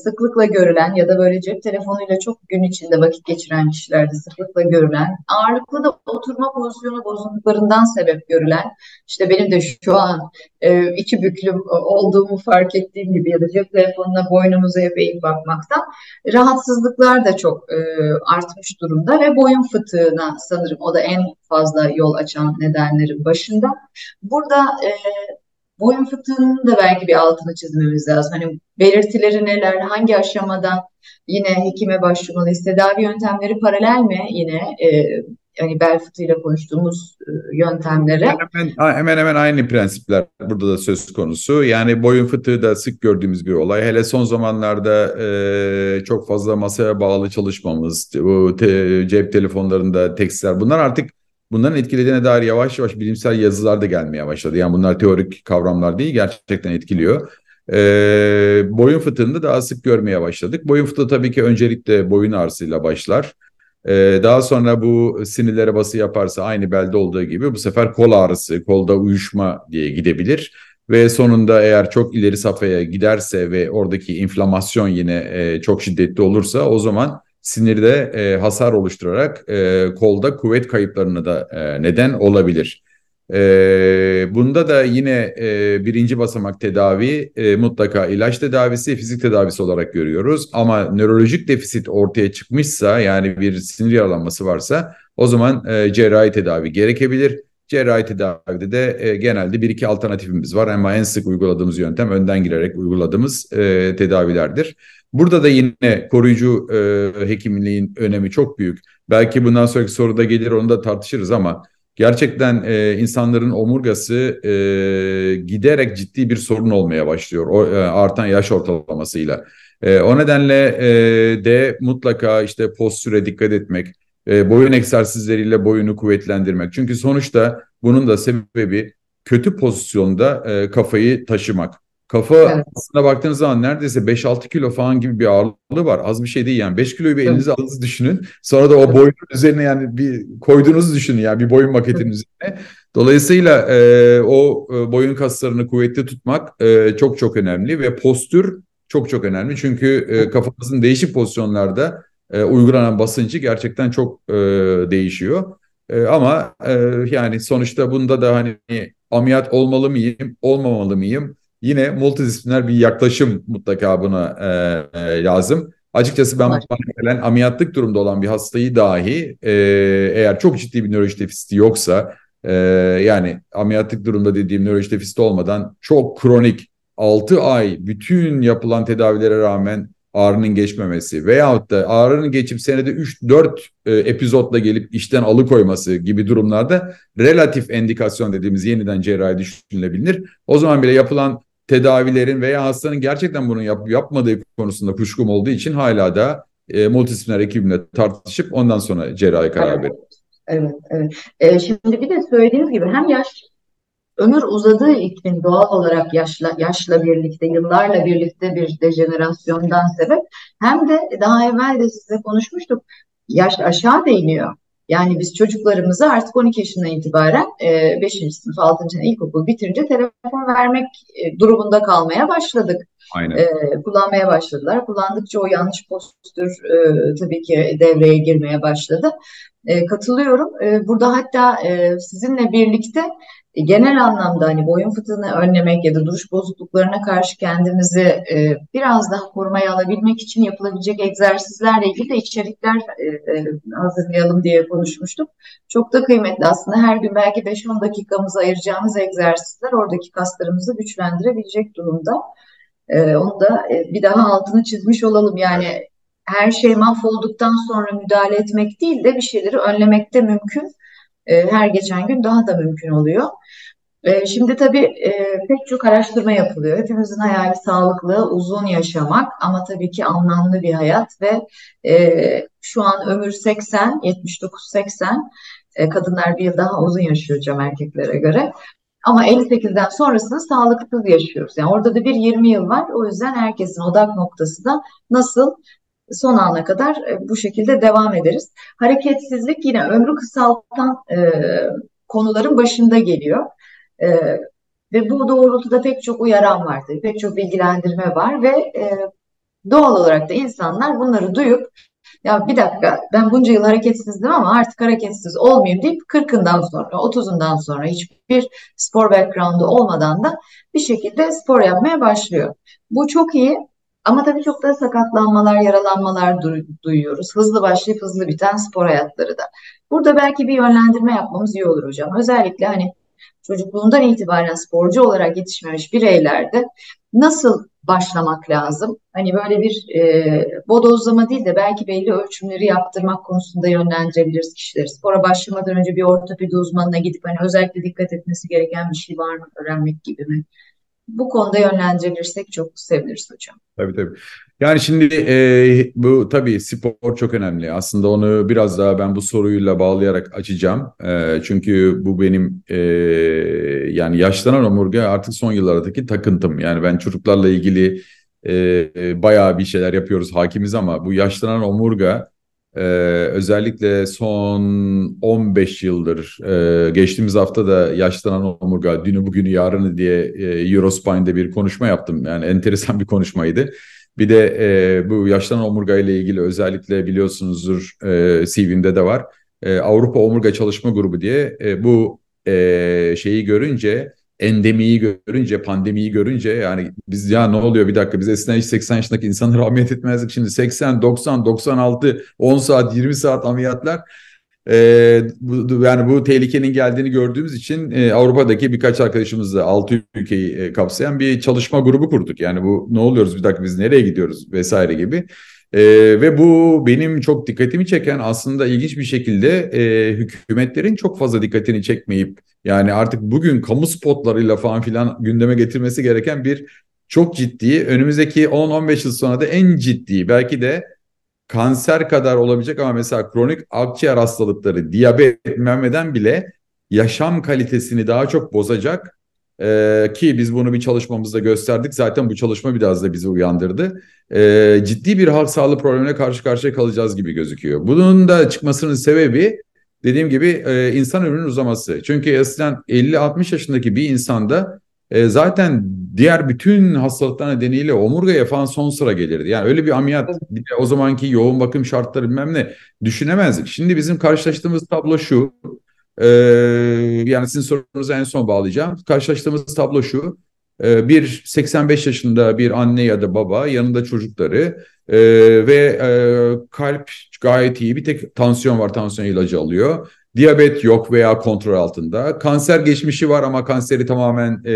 sıklıkla görülen ya da böyle cep telefonuyla çok gün içinde vakit geçiren kişilerde sıklıkla görülen, ağırlıklı da oturma pozisyonu bozukluklarından sebep görülen, işte benim de şu an iki büklüm olduğumu fark ettiğim gibi ya da cep telefonuna boynumuza eğip bakmaktan rahatsızlıklar da çok artmış durumda ve boyun fıtığına sanırım o da en fazla yol açan nedenlerin başında. Burada boyun fıtığının da belki bir altını çizmemiz lazım. Hani belirtileri neler, hangi aşamadan yine hekime başvurmalıyız, tedavi yöntemleri paralel mi yine e, hani bel fıtığıyla konuştuğumuz e, yöntemlere? Hemen, hemen hemen aynı prensipler burada da söz konusu. Yani boyun fıtığı da sık gördüğümüz bir olay. Hele son zamanlarda e, çok fazla masaya bağlı çalışmamız, bu te, cep telefonlarında tekstler, bunlar artık bunların etkilediğine dair yavaş yavaş bilimsel yazılar da gelmeye başladı. Yani bunlar teorik kavramlar değil, gerçekten etkiliyor. Ee, boyun fıtığını da daha sık görmeye başladık. Boyun fıtığı tabii ki öncelikle boyun ağrısıyla başlar. Ee, daha sonra bu sinirlere bası yaparsa aynı belde olduğu gibi bu sefer kol ağrısı, kolda uyuşma diye gidebilir. Ve sonunda eğer çok ileri safhaya giderse ve oradaki inflamasyon yine e, çok şiddetli olursa o zaman sinirde e, hasar oluşturarak e, kolda kuvvet kayıplarına da e, neden olabilir. E, bunda da yine e, birinci basamak tedavi e, mutlaka ilaç tedavisi, fizik tedavisi olarak görüyoruz. Ama nörolojik defisit ortaya çıkmışsa, yani bir sinir yaralanması varsa o zaman e, cerrahi tedavi gerekebilir. Cerrahi tedavide de e, genelde bir iki alternatifimiz var ama en sık uyguladığımız yöntem önden girerek uyguladığımız e, tedavilerdir. Burada da yine koruyucu e, hekimliğin önemi çok büyük. Belki bundan sonraki soruda gelir, onu da tartışırız ama gerçekten e, insanların omurgası e, giderek ciddi bir sorun olmaya başlıyor o, e, artan yaş ortalamasıyla. E, o nedenle e, de mutlaka işte postüre dikkat etmek, e, boyun egzersizleriyle boyunu kuvvetlendirmek. Çünkü sonuçta bunun da sebebi kötü pozisyonda e, kafayı taşımak. Kafasına evet. baktığınız zaman neredeyse beş altı kilo falan gibi bir ağırlığı var. Az bir şey değil yani. beş kiloyu bir elinize evet. aldığınızı düşünün. Sonra da o boyunun üzerine yani bir koyduğunuzu düşünün. Yani bir boyun maketinin üzerine. Dolayısıyla e, o boyun kaslarını kuvvetli tutmak e, çok çok önemli. Ve postür çok çok önemli. Çünkü e, kafamızın değişik pozisyonlarda e, uygulanan basıncı gerçekten çok e, değişiyor. E, ama e, yani sonuçta bunda da hani ameliyat olmalı mıyım, olmamalı mıyım? Yine multidisipliner bir yaklaşım mutlaka buna e, e, lazım. Açıkçası ben gelen ameliyatlık durumda olan bir hastayı dahi e, eğer çok ciddi bir nörolojik defisiti yoksa e, yani ameliyatlık durumda dediğim nörolojik defisiti olmadan çok kronik altı ay bütün yapılan tedavilere rağmen ağrının geçmemesi veyahut da ağrının geçip senede üç dört e, epizotla gelip işten alıkoyması gibi durumlarda relatif endikasyon dediğimiz yeniden cerrahi düşünülebilir. O zaman bile yapılan tedavilerin veya hastanın gerçekten bunu yap- yapmadığı konusunda kuşkum olduğu için hala da e, multidisipliner ekibimle tartışıp ondan sonra cerrahi karar evet. veriyoruz. Evet, evet. E, şimdi bir de söylediğiniz gibi hem yaş, ömür uzadığı iklim doğal olarak yaşla, yaşla birlikte, yıllarla birlikte bir dejenerasyondan sebep. Hem de daha evvel de size konuşmuştuk, yaş aşağı da iniyor. Yani biz çocuklarımıza artık on iki yaşından itibaren beşinci sınıf, altıncı sınıf ilkokul bitirince telefon vermek durumunda kalmaya başladık. Aynen. E, kullanmaya başladılar. Kullandıkça o yanlış postür e, tabii ki devreye girmeye başladı. E, katılıyorum. E, burada hatta e, sizinle birlikte e, genel anlamda hani boyun fıtığını önlemek ya da duruş bozukluklarına karşı kendimizi e, biraz daha korumaya alabilmek için yapılabilecek egzersizlerle ilgili de içerikler e, e, hazırlayalım diye konuşmuştuk. Çok da kıymetli aslında. Her gün belki beş on dakikamızı ayıracağımız egzersizler oradaki kaslarımızı güçlendirebilecek durumda. Ee, onu da bir daha altını çizmiş olalım. Yani her şey mahvolduktan sonra müdahale etmek değil de bir şeyleri önlemek de mümkün. Ee, her geçen gün daha da mümkün oluyor. Ee, şimdi tabii e, pek çok araştırma yapılıyor. Hepimizin hayali sağlıklı, uzun yaşamak ama tabii ki anlamlı bir hayat ve e, şu an ömür seksen, yetmiş dokuz seksen. E, kadınlar bir yıl daha uzun yaşıyor hocam erkeklere göre. Ama elli sekizden sonrasını sağlıksız yaşıyoruz. Yani orada da bir yirmi yıl var. O yüzden herkesin odak noktası da nasıl son ana kadar bu şekilde devam ederiz. Hareketsizlik yine ömrü kısaltan e, konuların başında geliyor. E, ve bu doğrultuda pek çok uyaran var. Pek çok bilgilendirme var ve e, doğal olarak da insanlar bunları duyup ya bir dakika ben bunca yıl hareketsizdim ama artık hareketsiz olmayayım deyip kırkından sonra, otuzundan sonra hiçbir spor background'u olmadan da bir şekilde spor yapmaya başlıyor. Bu çok iyi ama tabii çok da sakatlanmalar, yaralanmalar du- duyuyoruz. Hızlı başlayıp hızlı biten spor hayatları da. Burada belki bir yönlendirme yapmamız iyi olur hocam. Özellikle hani çocukluğundan itibaren sporcu olarak yetişmemiş bireylerde nasıl başlamak lazım? Hani böyle bir e, bodozlama değil de belki belli ölçümleri yaptırmak konusunda yönlendirebiliriz kişileri. Spora başlamadan önce bir ortopedi uzmanına gidip hani özellikle dikkat etmesi gereken bir şey var mı öğrenmek gibi mi? Bu konuda yönlendirebilirsek çok seviniriz hocam. Tabii tabii. Yani şimdi e, bu tabii spor çok önemli. Aslında onu biraz daha ben bu soruyla bağlayarak açacağım. E, çünkü bu benim e, yani yaşlanan omurga artık son yıllardaki takıntım. Yani ben çocuklarla ilgili e, bayağı bir şeyler yapıyoruz hakimiz ama bu yaşlanan omurga e, özellikle son on beş yıldır e, geçtiğimiz hafta da yaşlanan omurga dünü bugünü yarını diye e, Eurospine'de bir konuşma yaptım. Yani enteresan bir konuşmaydı. Bir de e, bu yaşlanan omurga ile ilgili özellikle biliyorsunuzdur e, C V'mde de var. E, Avrupa Omurga Çalışma Grubu diye e, bu e, şeyi görünce, endemiyi görünce, pandemiyi görünce yani biz ya ne oluyor bir dakika biz eskiden hiç seksen yaşındaki insanlara ameliyat etmezdik. Şimdi seksen, doksan, doksan altı, on saat, yirmi saat ameliyatlar. E, bu, yani bu tehlikenin geldiğini gördüğümüz için e, Avrupa'daki birkaç arkadaşımızla altı ülkeyi e, kapsayan bir çalışma grubu kurduk. Yani bu ne oluyoruz bir dakika biz nereye gidiyoruz vesaire gibi. E, ve bu benim çok dikkatimi çeken aslında ilginç bir şekilde e, hükümetlerin çok fazla dikkatini çekmeyip yani artık bugün kamu spotlarıyla falan filan gündeme getirmesi gereken bir çok ciddi önümüzdeki on on beş yıl sonra da en ciddi belki de kanser kadar olabilecek ama mesela kronik akciğer hastalıkları, diyabet, memeden bile yaşam kalitesini daha çok bozacak ee, ki biz bunu bir çalışmamızda gösterdik. Zaten bu çalışma biraz da bizi uyandırdı. Ee, ciddi bir halk sağlığı problemine karşı karşıya kalacağız gibi gözüküyor. Bunun da çıkmasının sebebi dediğim gibi e, insan ömrünün uzaması. Çünkü eskiden elli altmış yaşındaki bir insanda e, zaten diğer bütün hastalıklar nedeniyle omurgaya falan son sıra gelirdi. Yani öyle bir ameliyat bir de o zamanki yoğun bakım şartları bilmem ne düşünemezdik. Şimdi bizim karşılaştığımız tablo şu. E, yani sizin sorunuza en son bağlayacağım. Karşılaştığımız tablo şu. E, bir seksen beş yaşında bir anne ya da baba yanında çocukları e, ve e, kalp gayet iyi. Bir tek tansiyon var tansiyon ilacı alıyor. Diyabet yok veya kontrol altında. Kanser geçmişi var ama kanseri tamamen e,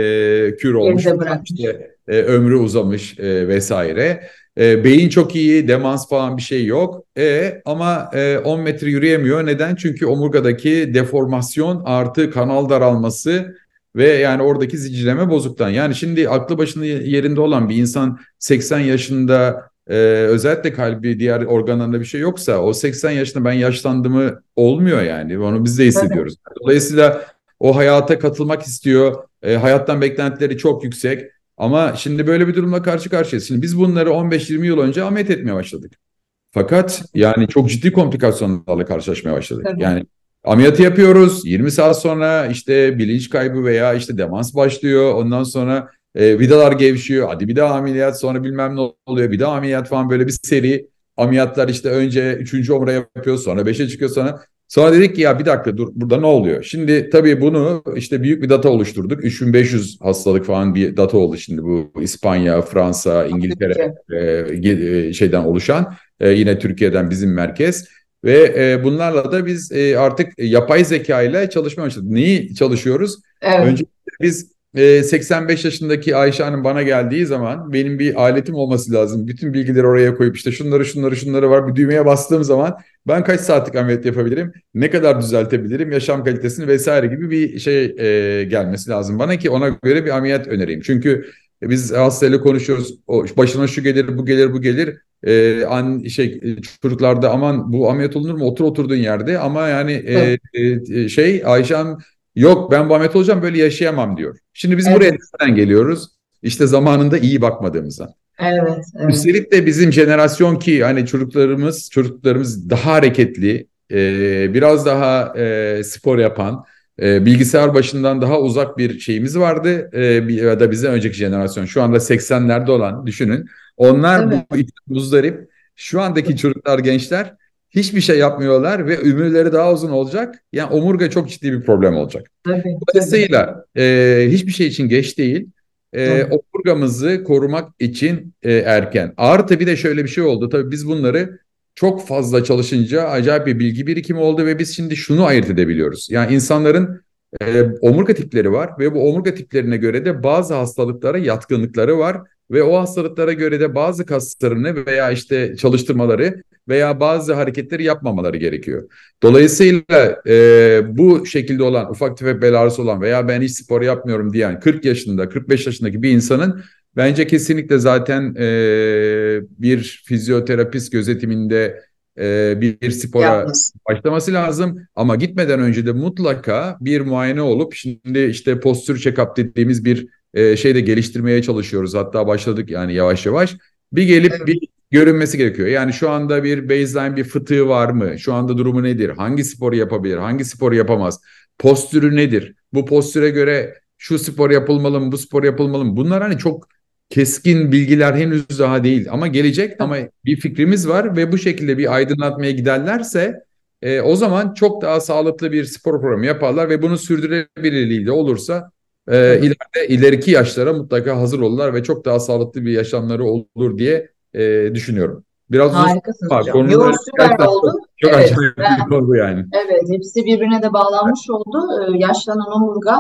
kür olmuş. İşte e, ömrü uzamış e, vesaire. E, beyin çok iyi, demans falan bir şey yok. E, ama e, on metre yürüyemiyor. Neden? Çünkü omurgadaki deformasyon artı kanal daralması ve yani oradaki zincirleme bozuktan. Yani şimdi aklı başında yerinde olan bir insan seksen yaşında e, özellikle kalbi, diğer organlarında bir şey yoksa o seksen yaşında ben yaşlandığımı olmuyor yani. Onu biz de hissediyoruz. Dolayısıyla o hayata katılmak istiyor. E, hayattan beklentileri çok yüksek. Ama şimdi böyle bir durumla karşı karşıyayız. Şimdi biz bunları on beş yirmi yıl önce ameliyat etmeye başladık. Fakat yani çok ciddi komplikasyonlarla karşılaşmaya başladık. Tabii. Yani ameliyatı yapıyoruz. yirmi saat sonra işte bilinç kaybı veya işte demans başlıyor. Ondan sonra e, vidalar gevşiyor. Hadi bir daha ameliyat, sonra bilmem ne oluyor. Bir daha ameliyat falan, böyle bir seri ameliyatlar. İşte önce üçüncü omura yapıyor, sonra beşe çıkıyor, sonra... Sonra dedik ki ya bir dakika dur, burada ne oluyor? Şimdi tabii bunu işte büyük bir data oluşturduk. üç bin beş yüz hastalık falan bir data oldu şimdi bu İspanya, Fransa, İngiltere e, şeyden oluşan. E, yine Türkiye'den bizim merkez. Ve e, bunlarla da biz e, artık yapay zeka ile çalışmaya başladık. Neyi çalışıyoruz? Evet. Önce biz e, seksen beş yaşındaki Ayşe Hanım bana geldiği zaman benim bir aletim olması lazım. Bütün bilgileri oraya koyup işte şunları şunları şunları var, bir düğmeye bastığım zaman... Ben kaç saatlik ameliyat yapabilirim, ne kadar düzeltebilirim, yaşam kalitesini vesaire gibi bir şey e, gelmesi lazım bana ki ona göre bir ameliyat önereyim. Çünkü biz hastayla konuşuyoruz, o, başına şu gelir, bu gelir, bu gelir. E, an, şey, çocuklarda aman bu ameliyat olunur mu, otur oturduğun yerde, ama yani e, e, şey Ayşe Hanım yok ben bu ameliyat olacağım, böyle yaşayamam diyor. Şimdi biz evet. buraya nereden geliyoruz? İşte zamanında iyi bakmadığımızdan. Evet, evet. Üstelik de bizim jenerasyon ki hani çocuklarımız çocuklarımız daha hareketli, e, biraz daha e, spor yapan, e, bilgisayar başından daha uzak bir şeyimiz vardı. E, bir, ya da bizden önceki jenerasyon, şu anda seksenlerde olan, düşünün. Onlar evet. bu muzdarip. Şu andaki çocuklar, gençler hiçbir şey yapmıyorlar ve ömürleri daha uzun olacak. Yani omurga çok ciddi bir problem olacak. Evet, dolayısıyla e, hiçbir şey için geç değil. E, omurgamızı korumak için e, erken. Artı bir de şöyle bir şey oldu. Tabii biz bunları çok fazla çalışınca acayip bir bilgi birikimi oldu ve biz şimdi şunu ayırt edebiliyoruz. Yani insanların e, omurga tipleri var ve bu omurga tiplerine göre de bazı hastalıklara yatkınlıkları var ve o hastalıklara göre de bazı kaslarını veya işte çalıştırmaları veya bazı hareketleri yapmamaları gerekiyor. Dolayısıyla e, bu şekilde olan, ufak tefek bel ağrısı olan veya ben hiç spor yapmıyorum diyen kırk yaşında, kırk beş yaşındaki bir insanın bence kesinlikle zaten e, bir fizyoterapist gözetiminde e, bir, bir spora Yapmış. başlaması lazım. Ama gitmeden önce de mutlaka bir muayene olup, şimdi işte postür check-up dediğimiz bir e, şey de geliştirmeye çalışıyoruz. Hatta başladık yani yavaş yavaş. Bir gelip evet. bir görünmesi gerekiyor. Yani şu anda bir baseline, bir fıtığı var mı? Şu anda durumu nedir? Hangi sporu yapabilir? Hangi sporu yapamaz? Postürü nedir? Bu postüre göre şu spor yapılmalı mı? Bu spor yapılmalı mı? Bunlar hani çok keskin bilgiler henüz daha değil. Ama gelecek, ama bir fikrimiz var ve bu şekilde bir aydınlatmaya giderlerse e, o zaman çok daha sağlıklı bir spor programı yaparlar ve bunun sürdürülebilirliği de olursa e, ileride, ileriki yaşlara mutlaka hazır olurlar ve çok daha sağlıklı bir yaşamları olur diye E, düşünüyorum. Biraz harikasın hocam. Yok, süper oldu. Çok evet, acayip ben, bir konu yani. Evet, hepsi birbirine de bağlanmış evet. oldu. Ee, yaşlanan omurga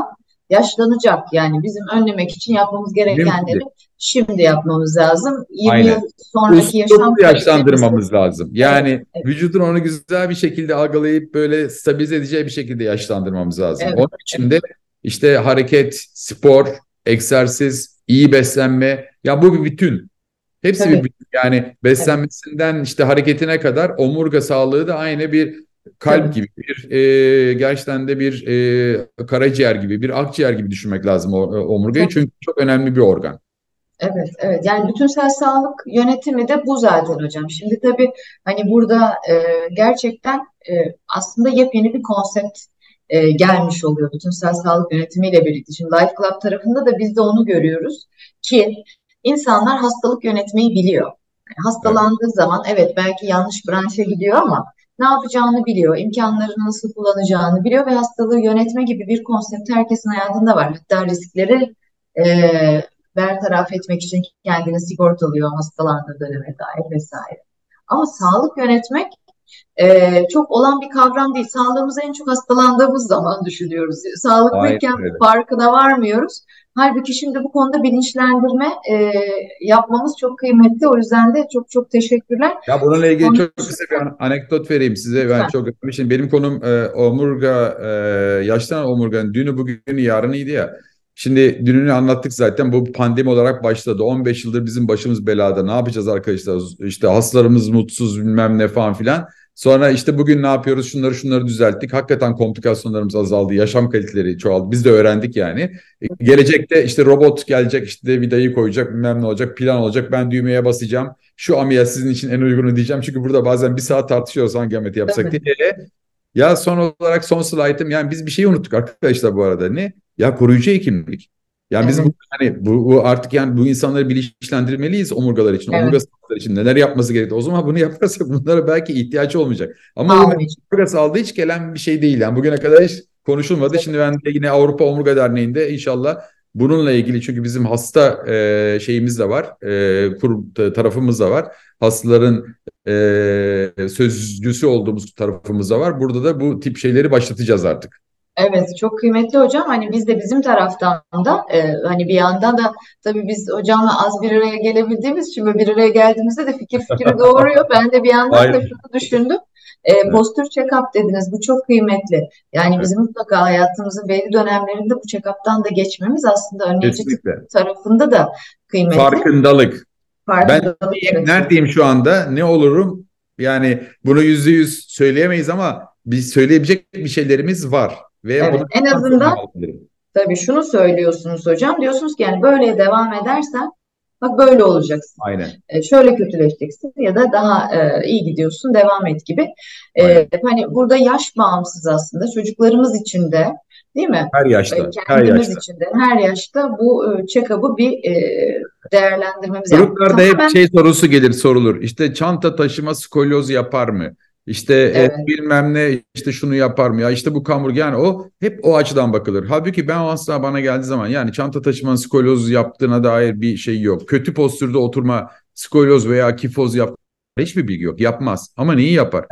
yaşlanacak. Yani bizim önlemek için yapmamız gerekenleri şimdi yapmamız lazım. yirmi yıl sonraki yaşam yaşlandırmamız lazım. Yani evet, evet. vücudun onu güzel bir şekilde algılayıp böyle stabilize edeceği bir şekilde yaşlandırmamız lazım. Evet, onun için de işte hareket, spor, egzersiz, iyi beslenme, ya bu bir bütün. Hepsi Tabii. bir bütün. Yani beslenmesinden evet. işte hareketine kadar omurga sağlığı da aynı bir kalp evet. gibi, bir e, gerçekten de bir e, karaciğer gibi, bir akciğer gibi düşünmek lazım omurgayı. Tabii. Çünkü çok önemli bir organ. Evet, evet. Yani bütünsel sağlık yönetimi de bu zaten hocam. Şimdi tabii hani burada e, gerçekten e, aslında yepyeni bir konsept e, gelmiş oluyor bütünsel sağlık yönetimiyle birlikte. Şimdi Life Club tarafında da biz de onu görüyoruz ki İnsanlar hastalık yönetmeyi biliyor. Yani hastalandığı evet. zaman evet belki yanlış branşa gidiyor ama ne yapacağını biliyor, imkanlarını nasıl kullanacağını biliyor ve hastalığı yönetme gibi bir konsept herkesin hayatında var. Hatta riskleri e, bertaraf etmek için kendini sigortalıyor hastalandığı döneme dair vesaire. Ama sağlık yönetmek e, çok olan bir kavram değil. Sağlığımızı en çok hastalandığımız zaman düşünüyoruz. Sağlıklıyken evet. farkına varmıyoruz. Halbuki şimdi bu konuda bilinçlendirme e, yapmamız çok kıymetli. O yüzden de çok çok teşekkürler. Ya bununla ilgili Konu... çok kısa bir anekdot vereyim size. Ben ha. çok önemli. Benim konum e, omurga, e, yaşlanan omurganın dünü, bugünü, yarınıydı ya. Şimdi dününü anlattık zaten. Bu pandemi olarak başladı. on beş yıldır bizim başımız belada. Ne yapacağız arkadaşlar? İşte hastalarımız mutsuz, bilmem ne falan filan. Sonra işte bugün ne yapıyoruz? Şunları şunları düzelttik. Hakikaten komplikasyonlarımız azaldı. Yaşam kaliteleri çoğaldı. Biz de öğrendik yani. Gelecekte işte robot gelecek, işte vidayı koyacak, bilmem ne olacak, plan olacak. Ben düğmeye basacağım. Şu ameliyat sizin için en uygunu diyeceğim. Çünkü burada bazen bir saat tartışıyoruz hangi ameliyatı yapsak diye. Ya son olarak son slaytım. Yani biz bir şeyi unuttuk arkadaşlar bu arada. Ne? Ya koruyucu hekimlik. Yani evet. biz bu, hani bu, bu artık yani bu insanları bilinçlendirmeliyiz omurgalar için, evet. omurga sağlıkları için neler yapması gerekiyor. O zaman bunu yaparsak bunlara belki ihtiyaç olmayacak. Ama omurga sağlığı hiç gelen bir şey değil. Yani bugüne kadar hiç konuşulmadı. Şimdi ben de yine Avrupa Omurga Derneği'nde inşallah bununla ilgili, çünkü bizim hasta e, şeyimiz de var, e, kurum tarafımız da var. Hastaların e, sözcüsü olduğumuz tarafımız da var. Burada da bu tip şeyleri başlatacağız artık. Evet, çok kıymetli hocam. Hani biz de bizim taraftan da e, hani bir yandan da tabii biz hocamla az bir araya gelebildiğimiz için bir araya geldiğimizde de fikir fikri doğuruyor. Ben de bir yandan Aynen. da şunu düşündüm. E, postür check-up dediniz. Bu çok kıymetli. Yani evet. bizim mutlaka hayatımızın belli dönemlerinde bu check-up'tan da geçmemiz aslında önleyici tarafında da kıymetli. Farkındalık. Farkındalık. Ben evet. neredeyim şu anda? Ne olurum? Yani bunu yüzde yüz söyleyemeyiz ama biz söyleyebilecek bir şeylerimiz var. Evet, en azından tabii şunu söylüyorsunuz hocam, diyorsunuz ki yani böyle devam edersen bak böyle olacaksın. Aynen. E, şöyle kötüleşeceksin ya da daha e, iyi gidiyorsun, devam et gibi. E, hani burada yaş bağımsız aslında çocuklarımız için de, değil mi? Her yaşta. Kendimiz her yaşta. için de her yaşta bu check-up'ı bir e, değerlendirmemiz lazım. Çocuklarda hep ben... şey sorusu gelir sorulur. İşte çanta taşıma skolyoz yapar mı? İşte evet. e, bilmem ne işte şunu yapar mı ya işte bu kamburg, yani o hep o açıdan bakılır. Halbuki ben o hasta bana geldiği zaman yani çanta taşımanın skolyoz yaptığına dair bir şey yok. Kötü postürde oturma skolyoz veya kifoz yaptığına hiçbir bilgi yok. Yapmaz ama neyi yapar?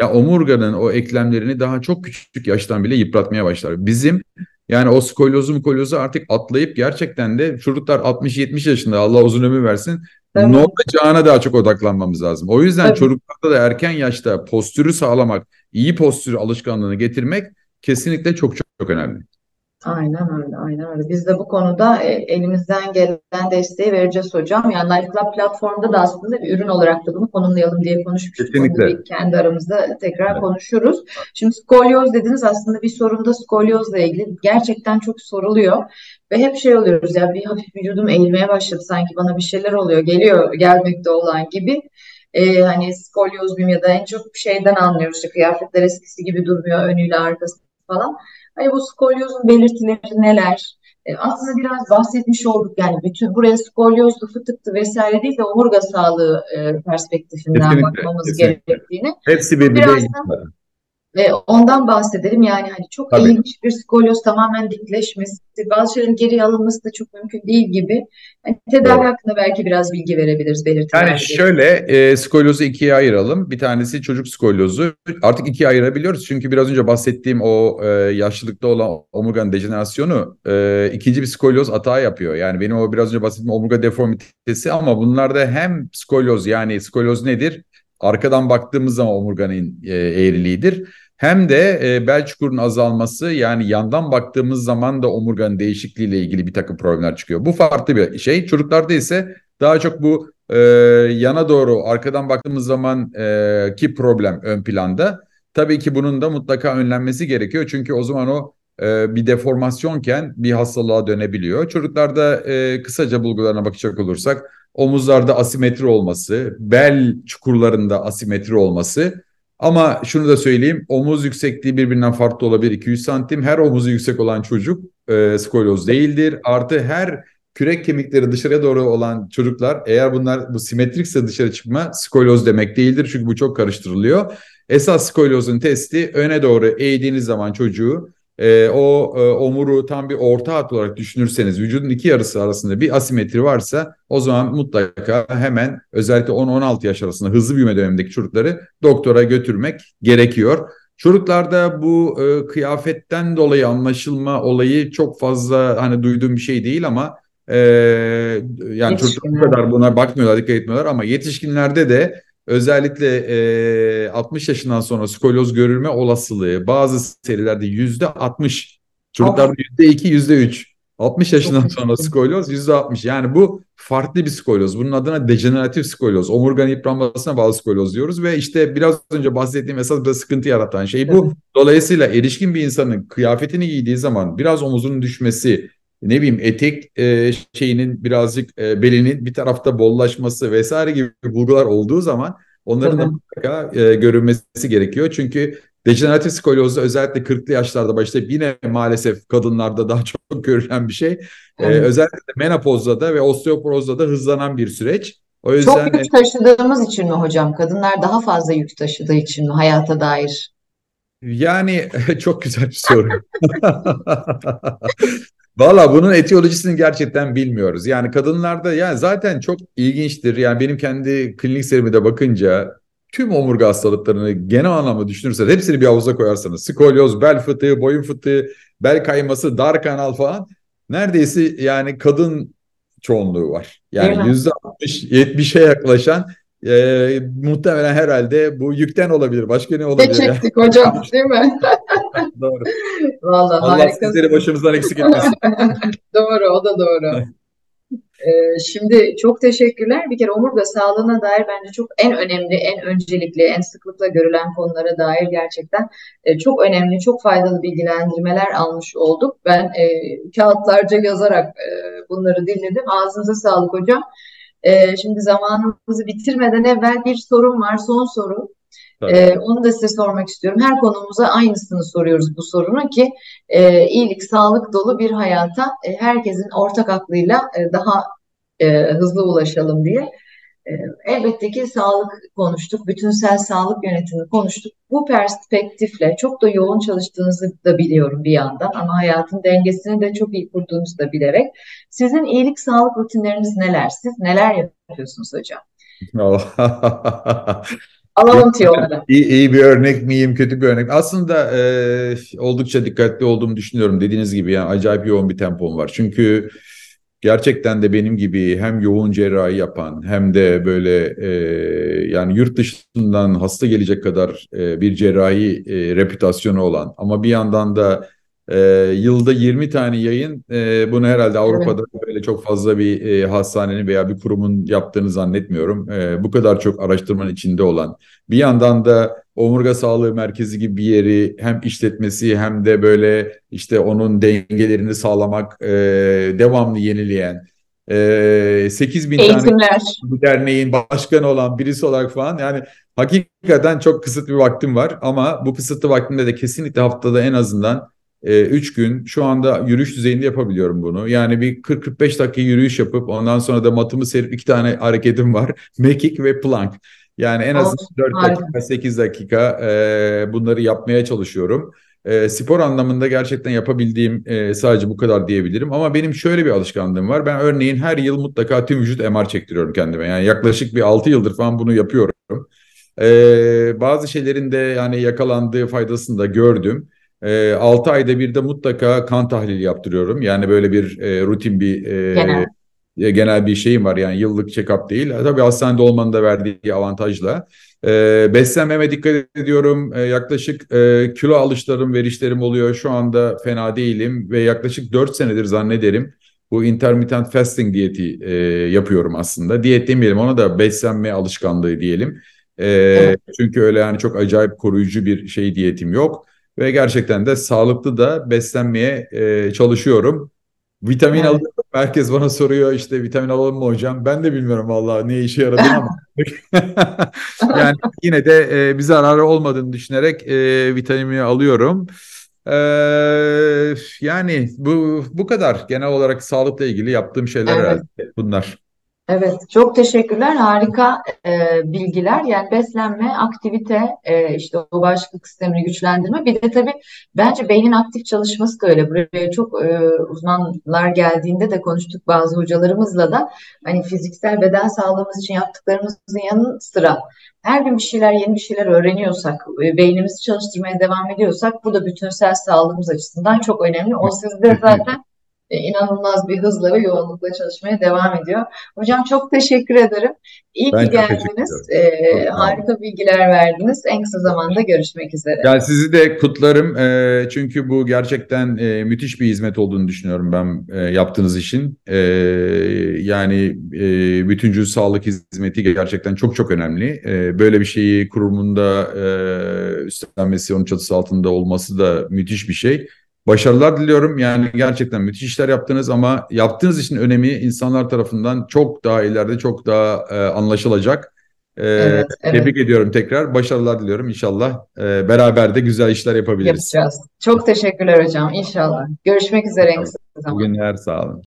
Ya omurganın o eklemlerini daha çok küçük yaştan bile yıpratmaya başlar. Bizim yani o skolyozu mukolyozu artık atlayıp gerçekten de çocuklar altmış yetmiş yaşında, Allah uzun ömür versin. Evet. Ne olacağına daha çok odaklanmamız lazım. O yüzden evet. çocuklarda da erken yaşta postürü sağlamak, iyi postür alışkanlığını getirmek kesinlikle çok çok, çok önemli. Aynen öyle, aynen öyle. Biz de bu konuda elimizden gelen desteği vereceğiz hocam. Yani Life Club platformunda da aslında bir ürün olarak da bunu konumlayalım diye konuşmuştuk. Kesinlikle. Kendi aramızda tekrar evet. konuşuruz. Şimdi skolyoz dediniz, aslında bir sorun da skolyozla ilgili gerçekten çok soruluyor. Ve hep şey oluyoruz ya, bir hafif vücudum eğilmeye başladı, sanki bana bir şeyler oluyor, geliyor gelmekte olan gibi. Ee, hani skolyoz ya da en çok bir şeyden anlıyoruz. İşte kıyafetler eskisi gibi durmuyor, önüyle arkası falan. Hani bu skolyozun belirtileri neler? E, aslında biraz bahsetmiş olduk yani. Bütün buraya skolyozlu, fıtıktı vesaire değil de omurga sağlığı e, perspektifinden kesinlikle, bakmamız kesinlikle. gerektiğini. Hepsi bir bireydi. Ve ondan bahsedelim yani hani çok Tabii. ilginç bir skolyoz, tamamen dikleşmesi, bazı şeylerin geri alınması da çok mümkün değil gibi. Yani tedavi evet. hakkında belki biraz bilgi verebiliriz, belirtiler. Yani şöyle e, skolyozu ikiye ayıralım. Bir tanesi çocuk skolyozu. Artık ikiye ayırabiliyoruz çünkü biraz önce bahsettiğim o e, yaşlılıkta olan omurganın dejenerasyonu e, ikinci bir skolyoz atağı yapıyor. Yani benim o biraz önce bahsettiğim omurga deformitesi, ama bunlarda hem skolyoz, yani skolyoz nedir? Arkadan baktığımız zaman omurganın e, eğriliğidir. Hem de e, bel çukurunun azalması, yani yandan baktığımız zaman da omurganın değişikliğiyle ilgili bir takım problemler çıkıyor. Bu farklı bir şey. Çocuklarda ise daha çok bu e, yana doğru arkadan baktığımız zaman e, ki problem ön planda. Tabii ki bunun da mutlaka önlenmesi gerekiyor. Çünkü o zaman o e, bir deformasyonken bir hastalığa dönebiliyor. Çocuklarda e, kısaca bulgularına bakacak olursak omuzlarda asimetri olması, bel çukurlarında asimetri olması. Ama şunu da söyleyeyim, omuz yüksekliği birbirinden farklı olabilir, iki yüz santim. Her omuzu yüksek olan çocuk e, skolyoz değildir. Artı her kürek kemikleri dışarıya doğru olan çocuklar, eğer bunlar bu simetrikse dışarı çıkma, skolyoz demek değildir. Çünkü bu çok karıştırılıyor. Esas skolyozun testi, öne doğru eğdiğiniz zaman çocuğu e, o e, omuru tam bir orta hat olarak düşünürseniz, vücudun iki yarısı arasında bir asimetri varsa o zaman mutlaka hemen, özellikle on on altı yaş arasında hızlı büyüme dönemindeki çocukları doktora götürmek gerekiyor. Çocuklarda bu e, kıyafetten dolayı anlaşılma olayı çok fazla hani duyduğum bir şey değil ama e, yani çocuklar bu kadar buna bakmıyorlar, dikkat etmiyorlar ama yetişkinlerde de özellikle e, altmış yaşından sonra skolyoz görülme olasılığı bazı serilerde yüzde altmış, çocuklarda yüzde iki, yüzde üç. altmış yaşından sonra skolyoz yüzde altmış. Yani bu farklı bir skolyoz. Bunun adına dejeneratif skolyoz. Omurganın yıpranmasına bağlı skolyoz diyoruz ve işte biraz önce bahsettiğim esas bir sıkıntı yaratan şey bu. Dolayısıyla erişkin bir insanın kıyafetini giydiği zaman biraz omuzunun düşmesi, ne bileyim etek e, şeyinin birazcık e, belinin bir tarafta bollaşması vesaire gibi bulgular olduğu zaman onların da mutlaka e, görünmesi gerekiyor. Çünkü dejeneratif skolyozda özellikle kırklı yaşlarda başlayıp yine maalesef kadınlarda daha çok görülen bir şey. Ee, özellikle menopozda da ve osteoporozda da hızlanan bir süreç. O yüzden çok yük taşıdığımız için mi hocam? Kadınlar daha fazla yük taşıdığı için mi hayata dair? Yani çok güzel bir soru. Valla bunun etiyolojisini gerçekten bilmiyoruz. Yani kadınlarda yani zaten çok ilginçtir. Yani benim kendi klinik serime de bakınca tüm omurga hastalıklarını genel anlamda düşünürseniz hepsini bir havuza koyarsanız skolyoz, bel fıtığı, boyun fıtığı, bel kayması, dar kanal falan neredeyse yani kadın çoğunluğu var. Yani yüzde altmış yetmişe yaklaşan e, muhtemelen herhalde bu yükten olabilir. Başka ne olabilir? Ne çektik yani hocam değil mi? Doğru. Vallahi Allah harikasın. Sizleri başımızdan eksik etmesin. Doğru, o da doğru. Şimdi çok teşekkürler. Bir kere omurga sağlığına dair bence çok en önemli, en öncelikli, en sıklıkla görülen konulara dair gerçekten çok önemli, çok faydalı bilgilendirmeler almış olduk. Ben kağıtlarca yazarak bunları dinledim. Ağzınıza sağlık hocam. Şimdi zamanımızı bitirmeden evvel bir sorum var, son soru. Ee, onu da size sormak istiyorum. Her konumuza aynısını soruyoruz bu sorunu ki e, iyilik, sağlık dolu bir hayata e, herkesin ortak aklıyla e, daha e, hızlı ulaşalım diye. E, elbette ki sağlık konuştuk, bütünsel sağlık yönetimi konuştuk. Bu perspektifle çok da yoğun çalıştığınızı da biliyorum bir yandan ama hayatın dengesini de çok iyi kurduğunuzu da bilerek. Sizin iyilik, sağlık rutinleriniz neler? Siz neler yapıyorsunuz hocam? Alalım tiyoları. İyi, iyi bir örnek miyim, kötü bir örnek? Aslında e, oldukça dikkatli olduğumu düşünüyorum. Dediğiniz gibi yani acayip yoğun bir tempom var. Çünkü gerçekten de benim gibi hem yoğun cerrahi yapan hem de böyle e, yani yurt dışından hasta gelecek kadar e, bir cerrahi e, reputasyonu olan ama bir yandan da e, yılda yirmi tane yayın e, bunu herhalde Avrupa'da evet. Böyle çok fazla bir e, hastanenin veya bir kurumun yaptığını zannetmiyorum. E, bu kadar çok araştırmanın içinde olan bir yandan da omurga sağlığı merkezi gibi bir yeri hem işletmesi hem de böyle işte onun dengelerini sağlamak e, devamlı yenileyen e, sekiz bin eğitimler. Tane bir derneğin başkanı olan birisi olarak falan yani hakikaten çok kısıtlı bir vaktim var ama bu kısıtlı vaktimde de kesinlikle haftada en azından üç gün şu anda yürüyüş düzeyinde yapabiliyorum bunu. Yani bir kırk kırk beş dakika yürüyüş yapıp ondan sonra da matımı serip iki tane hareketim var. Mekik ve plank. Yani en az dört dakika, sekiz dakika e, bunları yapmaya çalışıyorum. E, spor anlamında gerçekten yapabildiğim e, sadece bu kadar diyebilirim. Ama benim şöyle bir alışkanlığım var. Ben örneğin her yıl mutlaka tüm vücut M R çektiriyorum kendime. Yani yaklaşık bir altı yıldır falan bunu yapıyorum. E, bazı şeylerin de yani yakalandığı faydasını da gördüm. altı ayda bir de mutlaka kan tahlili yaptırıyorum. Yani böyle bir e, rutin bir e, genel. E, genel bir şeyim var. Yani yıllık check-up değil. Tabii hastanede olmanın da verdiği avantajla. E, beslenmeme dikkat ediyorum. E, yaklaşık e, kilo alışlarım, verişlerim oluyor. Şu anda fena değilim ve yaklaşık dört senedir zannederim bu intermittent fasting diyeti e, yapıyorum aslında. Diyet demeyelim, ona da beslenme alışkanlığı diyelim. E, evet. Çünkü öyle yani çok acayip koruyucu bir şey diyetim yok. Ve gerçekten de sağlıklı da beslenmeye e, çalışıyorum. Vitamin evet. Alıyorum. Herkes bana soruyor işte vitamin alalım mı hocam? Ben de bilmiyorum vallahi ne işe yaradı ama. Yani yine de e, bir zararı olmadığını düşünerek e, vitamini alıyorum. E, yani bu bu kadar genel olarak sağlıkla ilgili yaptığım şeyler evet. Herhalde bunlar. Evet, çok teşekkürler. Harika e, bilgiler. Yani beslenme, aktivite, e, işte o bağışıklık sistemini güçlendirme. Bir de tabii bence beynin aktif çalışması da öyle. Buraya çok e, uzmanlar geldiğinde de konuştuk bazı hocalarımızla da. Hani fiziksel beden sağlığımız için yaptıklarımızın yanı sıra her gün bir şeyler, yeni bir şeyler öğreniyorsak, e, beynimizi çalıştırmaya devam ediyorsak bu da bütünsel sağlığımız açısından çok önemli. O sizde zaten inanılmaz bir hızla ve yoğunlukla çalışmaya devam ediyor. Hocam çok teşekkür ederim. İyi ben ki geldiniz. Ee, harika bilgiler verdiniz. En kısa zamanda görüşmek üzere. Yani sizi de kutlarım. E, çünkü bu gerçekten e, müthiş bir hizmet olduğunu düşünüyorum ben e, yaptığınız işin. E, yani e, bütüncül sağlık hizmeti gerçekten çok çok önemli. E, böyle bir şeyi kurumunda e, üstlenmesi, onun çatısı altında olması da müthiş bir şey. Başarılar diliyorum. Yani gerçekten müthiş işler yaptınız ama yaptığınız işin önemi insanlar tarafından çok daha ileride çok daha e, anlaşılacak. E, evet, evet. Tebrik ediyorum tekrar. Başarılar diliyorum inşallah. E, beraber de güzel işler yapabiliriz. Yapacağız. Çok teşekkürler hocam. İnşallah. Görüşmek üzere en kısa zamanda. Bugünler sağ olun.